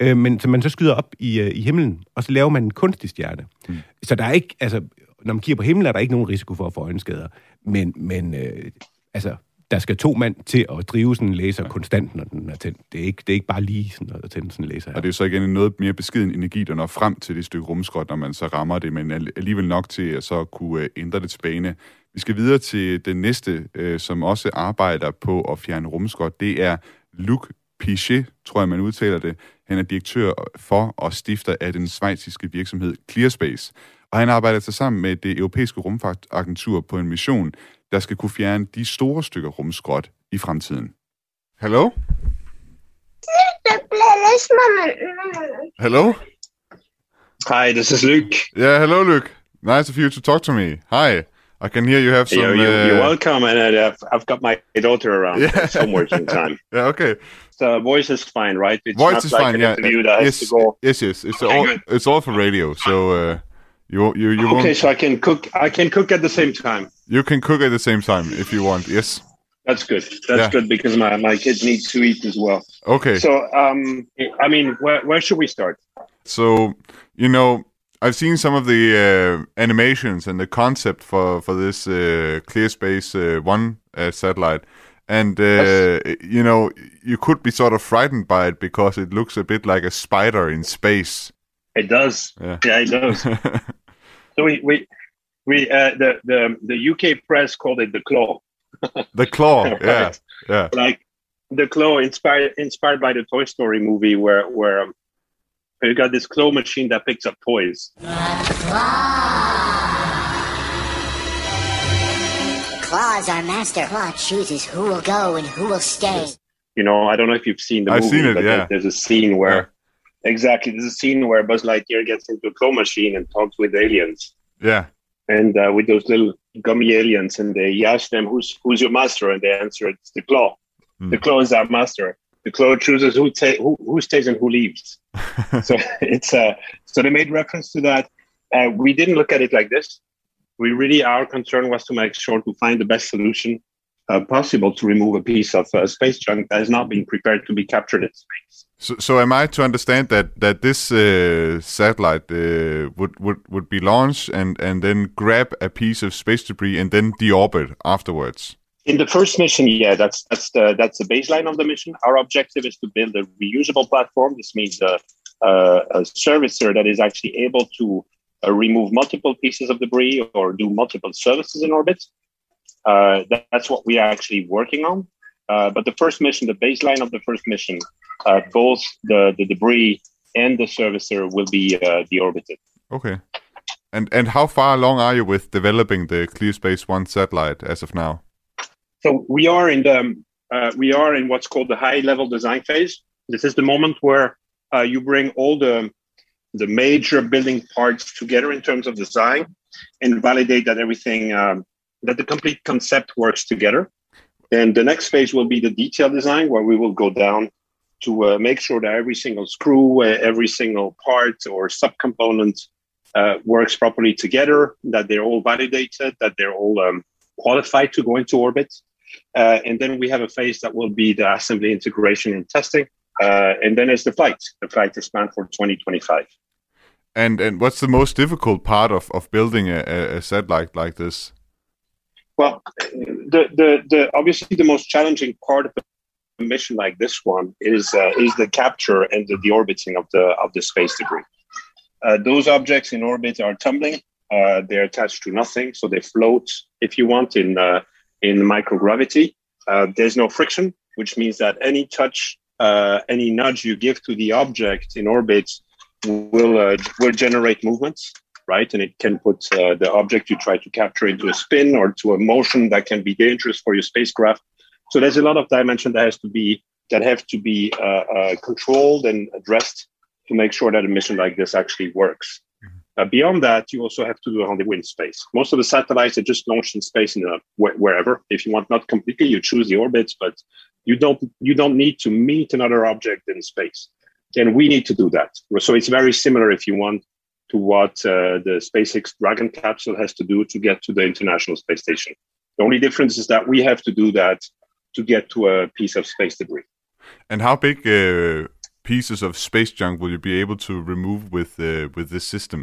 Øh, men så man så skyder op i, øh, i himlen, og så laver man en kunstig stjerne. Mm. Så der er ikke, altså, når man kigger på himlen, er der ikke nogen risiko for at få øjenskader. Men, men øh, altså, der skal to mand til at drive sådan en laser konstant, når den er tændt. Det er ikke, det er ikke bare lige sådan at tænde sådan en laser her. Og det er så igen en noget mere beskeden energi, der når frem til det stykke rumskrot, når man så rammer det, men alligevel nok til at så kunne ændre det til bane. Vi skal videre til den næste, som også arbejder på at fjerne rumskrot. Det er Luc Piche, tror jeg, man udtaler det. Han er direktør for og stifter af den schweiziske virksomhed Clearspace. Og han arbejder så sammen med det europæiske rumfartagentur på en mission, der skal kunne fjerne de store stykker rumskrot i fremtiden. Hallo? Hello? Hi, this is Luke. Yeah, hello, Luke. Nice of you to talk to me. Hi, I can hear you have some... You're, you're, you're welcome, and I've, I've got my daughter around yeah. somewhere sometime. Yeah, okay. So voice is fine, right? It's voice is like fine, yeah. Yes, yes, yes. It's, okay, all, it's all for radio, so... Uh, You, you, you okay, won't... so I can cook. I can cook at the same time. You can cook at the same time if you want. Yes, that's good. That's yeah. good because my, my kids need to eat as well. Okay. So um, I mean, where where should we start? So you know, I've seen some of the uh, animations and the concept for for this uh, Clearspace uh, One uh, satellite, and uh, yes. you know, you could be sort of frightened by it because it looks a bit like a spider in space. It does. Yeah, yeah it does. so we we we uh, the the the U K press called it the claw. The claw. right? Yeah. Yeah. Like the claw inspired inspired by the Toy Story movie where where um, you got this claw machine that picks up toys. Claw is our master. Claw chooses who will go and who will stay. You know, I don't know if you've seen the I've movie seen it, but yeah. there's a scene where yeah. Exactly. There's a scene where Buzz Lightyear gets into a claw machine and talks with aliens. Yeah. And uh, with those little gummy aliens, and they ask them, who's who's your master? And they answer, it's the claw. Mm. The claw is our master. The claw chooses who, ta- who, who stays and who leaves. so it's uh, so they made reference to that. Uh, we didn't look at it like this. We really, our concern was to make sure to find the best solution uh, possible to remove a piece of uh, space junk that is not being prepared to be captured in space. So, so am I to understand that that this uh, satellite uh, would would would be launched and and then grab a piece of space debris and then deorbit afterwards? In the first mission, yeah, that's that's the that's the baseline of the mission. Our objective is to build a reusable platform. This means a, a, a servicer that is actually able to uh, remove multiple pieces of debris or do multiple services in orbit. Uh, that, that's what we are actually working on. Uh, but the first mission, the baseline of the first mission, uh, both the, the debris and the servicer will be uh, deorbited. Okay. And and how far along are you with developing the Clearspace one satellite as of now? So we are in the uh, we are in what's called the high-level design phase. This is the moment where uh, you bring all the the major building parts together in terms of design and validate that everything um, that the complete concept works together. And the next phase will be the detail design, where we will go down to uh, make sure that every single screw, uh, every single part or subcomponent uh, works properly together, that they're all validated, that they're all um, qualified to go into orbit. Uh, and then we have a phase that will be the assembly, integration, and testing. Uh, and then it's the flight. The flight is planned for twenty twenty-five. And and what's the most difficult part of, of building a, a satellite like this? Well, the, the, the obviously the most challenging part of a mission like this one is uh, is the capture and the deorbiting of the of the space debris. Uh, those objects in orbit are tumbling. Uh, they're attached to nothing, so they float, if you want, in uh, in microgravity. Uh, there's no friction, which means that any touch, uh, any nudge you give to the object in orbit will uh, will generate movements, right? And it can put uh, the object you try to capture into a spin or to a motion that can be dangerous for your spacecraft. So there's a lot of dimension that has to be that have to be uh, uh, controlled and addressed to make sure that a mission like this actually works. Uh, beyond that, you also have to do a rendezvous in space. Most of the satellites are just launched in space in a, wh- wherever. If you want, not completely, you choose the orbits, but you don't you don't need to meet another object in space. And we need to do that. So it's very similar, if you want, to what uh, the SpaceX Dragon capsule has to do to get to the International Space Station. The only difference is that we have to do that to get to a piece of space debris. And how big uh, pieces of space junk will you be able to remove with uh, with this system?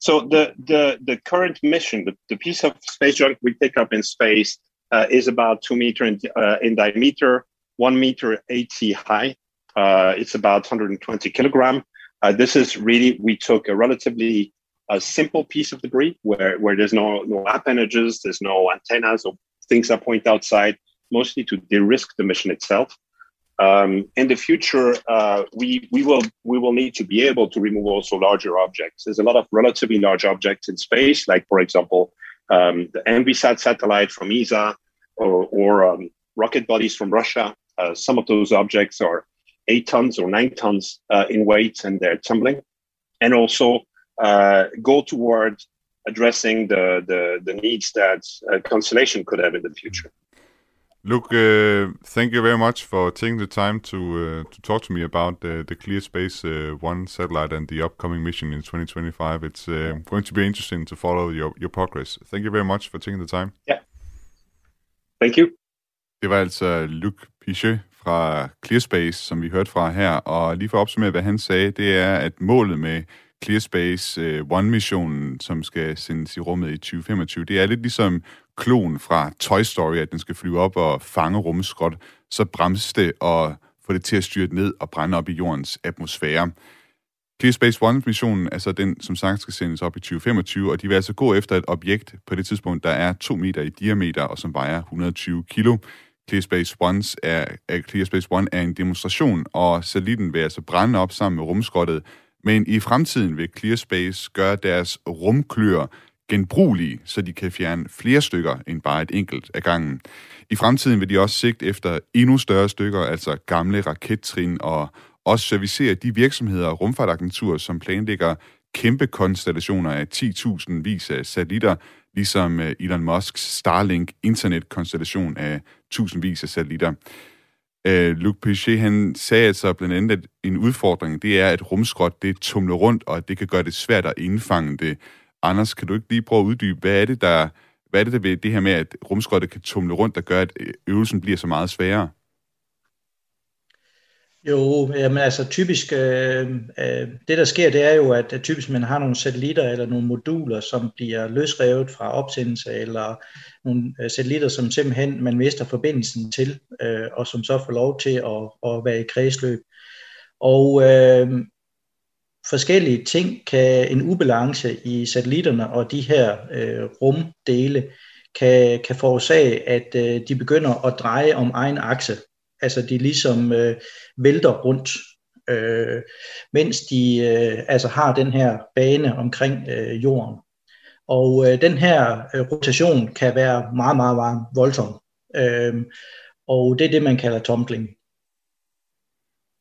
So the, the, the current mission, the, the piece of space junk we pick up in space uh, is about two meter in, uh, in diameter, one meter eighty high. Uh, it's about one hundred twenty kilogram. Uh, this is really, we took a relatively uh, simple piece of debris where, where there's no, no appendages, there's no antennas or things that point outside, mostly to de-risk the mission itself. Um, in the future, uh, we we will we will need to be able to remove also larger objects. There's a lot of relatively large objects in space, like for example um, the Envisat satellite from E S A, or, or um, rocket bodies from Russia. Uh, some of those objects are eight tons or nine tons uh, in weight, and they're tumbling. And also uh, go toward addressing the the, the needs that uh, Constellation could have in the future. Luc, uh, thank you very much for taking the time to uh, to talk to me about uh, the Clearspace uh, one satellite and the upcoming mission in twenty twenty-five. It's uh, going to be interesting to follow your, your progress. Thank you very much for taking the time. Yeah. Thank you. Det var altså Luc Piche fra Clearspace, som vi hørte fra her. Og lige for at opsummere, hvad han sagde, det er, at målet med Clearspace uh, One-missionen, som skal sendes i rummet i tyve femogtyve, det er lidt ligesom klon fra Toy Story, at den skal flyve op og fange rumskrot, så bremses det og få det til at styrte ned og brænde op i jordens atmosfære. Clearspace One-missionen er så den, som sagt, skal sendes op i tyve femogtyve, og de vil altså gå efter et objekt på det tidspunkt, der er to meter i diameter og som vejer et hundrede og tyve kilo. Clearspace One's er, er, Clearspace One er en demonstration, og satellitten vil altså brænde op sammen med rumskrottet, men i fremtiden vil Clearspace gøre deres rumklør genbrugelige, så de kan fjerne flere stykker end bare et enkelt af gangen. I fremtiden vil de også sigte efter endnu større stykker, altså gamle rakettrin, og også servicere de virksomheder og rumfartagenturer, som planlægger kæmpe konstellationer af ti tusind vis af satellitter, ligesom Elon Musks Starlink internetkonstellation af tusindvis af satellitter. Uh, Luc Piche, han sagde altså blandt andet, at en udfordring, det er, at rumskrot, det tumler rundt, og det kan gøre det svært at indfange det. Anders, kan du ikke lige prøve at uddybe, hvad er det, der, Hvad er det, der ved det her med, at rumskrottet kan tumle rundt, der gør, at øvelsen bliver så meget sværere? Jo, men altså typisk, øh, øh, det der sker, det er jo, at typisk man har nogle satellitter eller nogle moduler, som bliver løsrevet fra opsendelse, eller nogle satellitter, som simpelthen man mister forbindelsen til, øh, og som så får lov til at, at være i kredsløb. Og øh, forskellige ting kan, en ubalance i satellitterne og de her øh, rumdele, kan, kan forårsage, at øh, de begynder at dreje om egen akse. Altså de ligesom øh, vælter rundt, øh, mens de øh, altså har den her bane omkring øh, jorden. Og øh, den her øh, rotation kan være meget, meget, meget voldsom. Øh, og det er det, man kalder tumbling.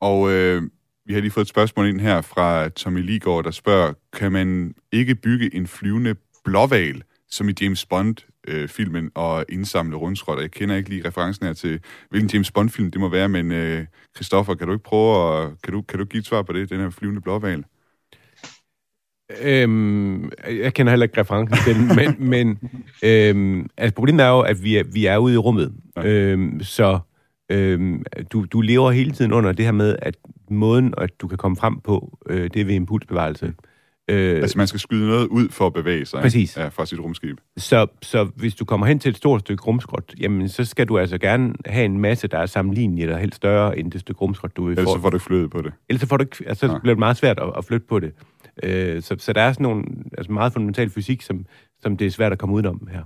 Og øh, vi har lige fået et spørgsmål ind her fra Tommy Ligård, der spørger, kan man ikke bygge en flyvende blåval, som i James Bond øh, filmen og indsamle rundskrotter. Jeg kender ikke lige referencen her til hvilken James Bond film det må være, men øh, Kristoffer, kan du ikke prøve at kan du kan du give et svar på det, den her flyvende blåhval? Øhm, jeg kender heller ikke referencen til den, men men øhm, altså problemet er jo, at vi er, vi er ude i rummet, ja. øhm, så øhm, du du lever hele tiden under det her med, at måden at du kan komme frem på, øh, det er ved impulsbevarelse. Øh, altså man skal skyde noget ud for at bevæge sig ja, fra sit rumskib. Så, så hvis du kommer hen til et stort stykke rumskrot, jamen så skal du altså gerne have en masse, der er sammenlignelig eller helt større end det stykke rumskrot, du vil få. Ellers får du ikke flyttet på det. Ellers får du ikke, altså, så bliver det meget svært at, at flytte på det. Øh, så, så der er sådan nogle altså meget fundamental fysik, som, som det er svært at komme udenom her.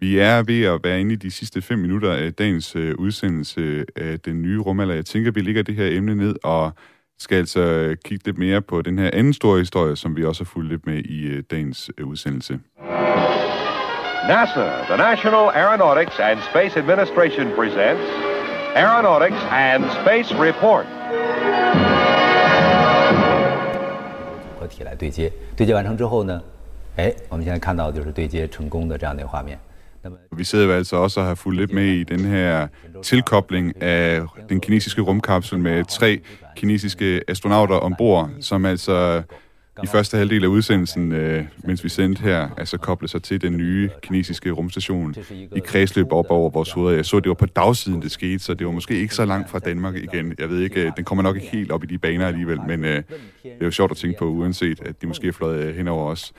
Vi er ved at være inde i de sidste fem minutter af dagens øh, udsendelse af den nye rumalder. Jeg tænker, vi lægger det her emne ned og skal altså kigge lidt mere på den her anden store historie, som vi også har fulgt lidt med i dagens udsendelse. NASA, the National Aeronautics and Space Administration presents Aeronautics and Space Report. Vi sidder jo altså også og har fulgt lidt med i den her tilkobling af den kinesiske rumkapsel med tre kinesiske astronauter ombord, som altså i første halvdel af udsendelsen, mens vi sendte her, altså koblede sig til den nye kinesiske rumstation i kredsløb op over vores hoveder. Jeg så, det var på dagsiden, det skete, så det var måske ikke så langt fra Danmark igen. Jeg ved ikke, den kommer nok ikke helt op i de baner alligevel, men det er jo sjovt at tænke på, uanset at de måske er fløjet hen over os.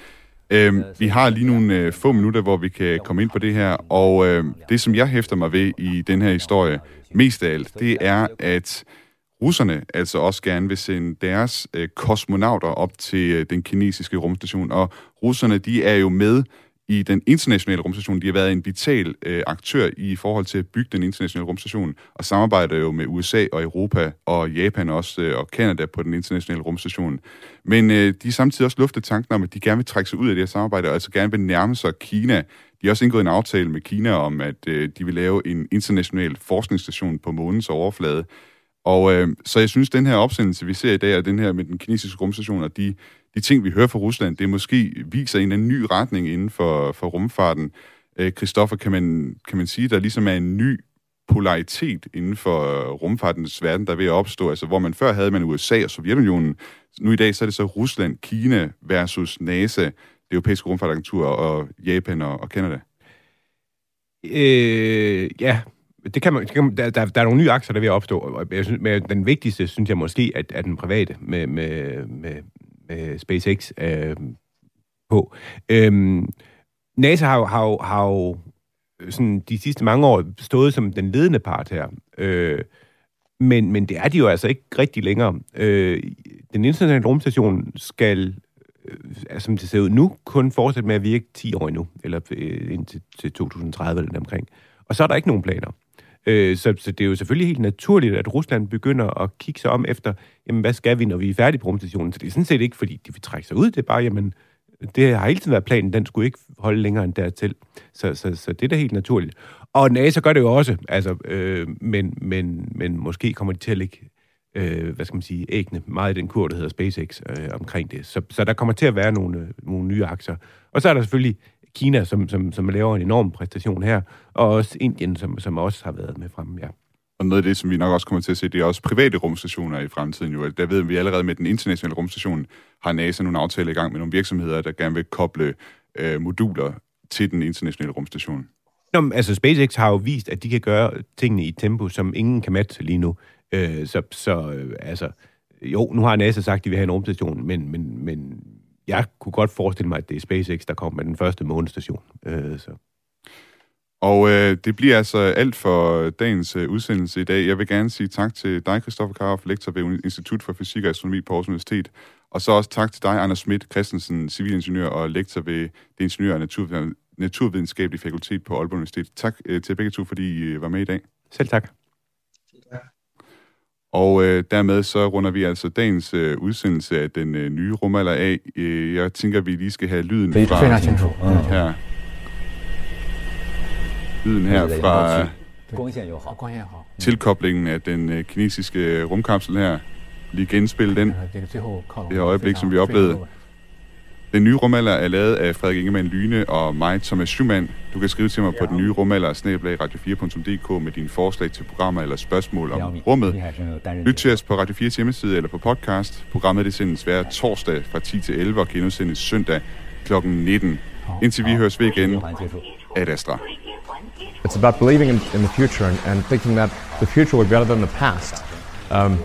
Øhm, vi har lige nogle øh, få minutter, hvor vi kan komme ind på det her, og øh, det, som jeg hæfter mig ved i den her historie mest af alt, det er, at russerne altså også gerne vil sende deres øh, kosmonauter op til øh, den kinesiske rumstation, og russerne, de er jo med i den internationale rumstation. De har været en vital øh, aktør i forhold til at bygge den internationale rumstation, og samarbejder jo med U S A og Europa og Japan også, øh, og Kanada på den internationale rumstation. Men øh, de er samtidig også luftet tanken om, at de gerne vil trække sig ud af det her samarbejde, og altså gerne vil nærme sig Kina. De har også indgået en aftale med Kina om, at øh, de vil lave en international forskningsstation på månens overflade. Og øh, så jeg synes, den her opsendelse, vi ser i dag, og den her med den kinesiske rumstation, og de De ting, vi hører fra Rusland, det måske viser en anden ny retning inden for, for rumfarten. Kristoffer, kan man, kan man sige, der ligesom er en ny polaritet inden for rumfartens verden, der er ved at opstå? Altså, hvor man før havde man U S A og Sovjetunionen. Nu i dag, så er det så Rusland, Kina versus NASA, det europæiske rumfartagentur, og Japan og, og Canada. Øh, ja, det kan man, det kan, der, der, der er nogle nye aktier, der er ved at opstå. Og jeg synes, men den vigtigste, synes jeg måske, at, at den private med... med, med SpaceX øh, på. Øhm, NASA har jo, har jo, har jo sådan de sidste mange år stået som den ledende part her. Øh, men, men det er de jo altså ikke rigtig længere. Øh, den internationale rumstation skal, øh, som det ser ud nu, kun fortsætte med at virke ti år endnu, eller øh, indtil til tyve tredive eller omkring. Og så er der ikke nogen planer. Øh, så, så det er jo selvfølgelig helt naturligt, at Rusland begynder at kigge sig om efter, jamen, hvad skal vi, når vi er færdige på rumstationen? Så det er sådan set ikke, fordi de vil trække sig ud. Det er bare, jamen, det har hele tiden været planen. Den skulle ikke holde længere end dertil. Så, så, så det er da helt naturligt. Og NASA gør det jo også. Altså, øh, men, men, men måske kommer de til at lægge, øh, hvad skal man sige, ægne meget i den kur, der hedder SpaceX, øh, omkring det. Så, så der kommer til at være nogle, nogle nye aktier. Og så er der selvfølgelig Kina, som, som, som laver en enorm præstation her, og også Indien, som, som også har været med fremme, ja. Og noget af det, som vi nok også kommer til at se, det er også private rumstationer i fremtiden jo. Der ved vi allerede med den internationale rumstation, har NASA nogle aftaler i gang med nogle virksomheder, der gerne vil koble øh, moduler til den internationale rumstation. Nå, men, altså SpaceX har jo vist, at de kan gøre tingene i et tempo, som ingen kan matche lige nu. Øh, så så øh, altså, jo, nu har NASA sagt, at de vil have en rumstation, men, men, men jeg kunne godt forestille mig, at det er SpaceX, der kommer med den første månestation. Øh, så. Og øh, det bliver altså alt for dagens øh, udsendelse i dag. Jeg vil gerne sige tak til dig, Kristoffer Karoff, lektor ved Institut for Fysik og Astronomi på Aarhus Universitet. Og så også tak til dig, Anders Schmidt Christensen, civilingeniør og lektor ved det Ingeniør- og Naturvidenskabelige Naturvidenskabelige Fakultet på Aalborg Universitet. Tak øh, til begge to, fordi I var med i dag. Selv tak. Og øh, dermed så runder vi altså dagens øh, udsendelse af den øh, nye rumalder af. Øh, jeg tænker, vi lige skal have lyden fra her. Lyden her fra tilkoblingen af den øh, kinesiske rumkapsel her. Lige genspille den. Det her øjeblik, som vi oplevede. Den nye rumalder er lavet af Frederik Ingemann Lyne og mig, Thomas Schumann. Du kan skrive til mig på den nye rumalder bindestreg radio fire punktum d k med dine forslag til programmer eller spørgsmål om rummet. Lyt til os på Radio fire hjemmeside eller på podcast. Programmet det sendes hver torsdag fra ti til elleve og genudsendes søndag klokken nitten. Indtil vi høres ved igen. Ad Astra. It's about believing in, in the future and, and thinking that the future would be better than the past. Um,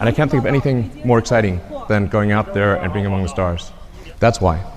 and I can't think of anything more exciting than going out there and being among the stars. That's why.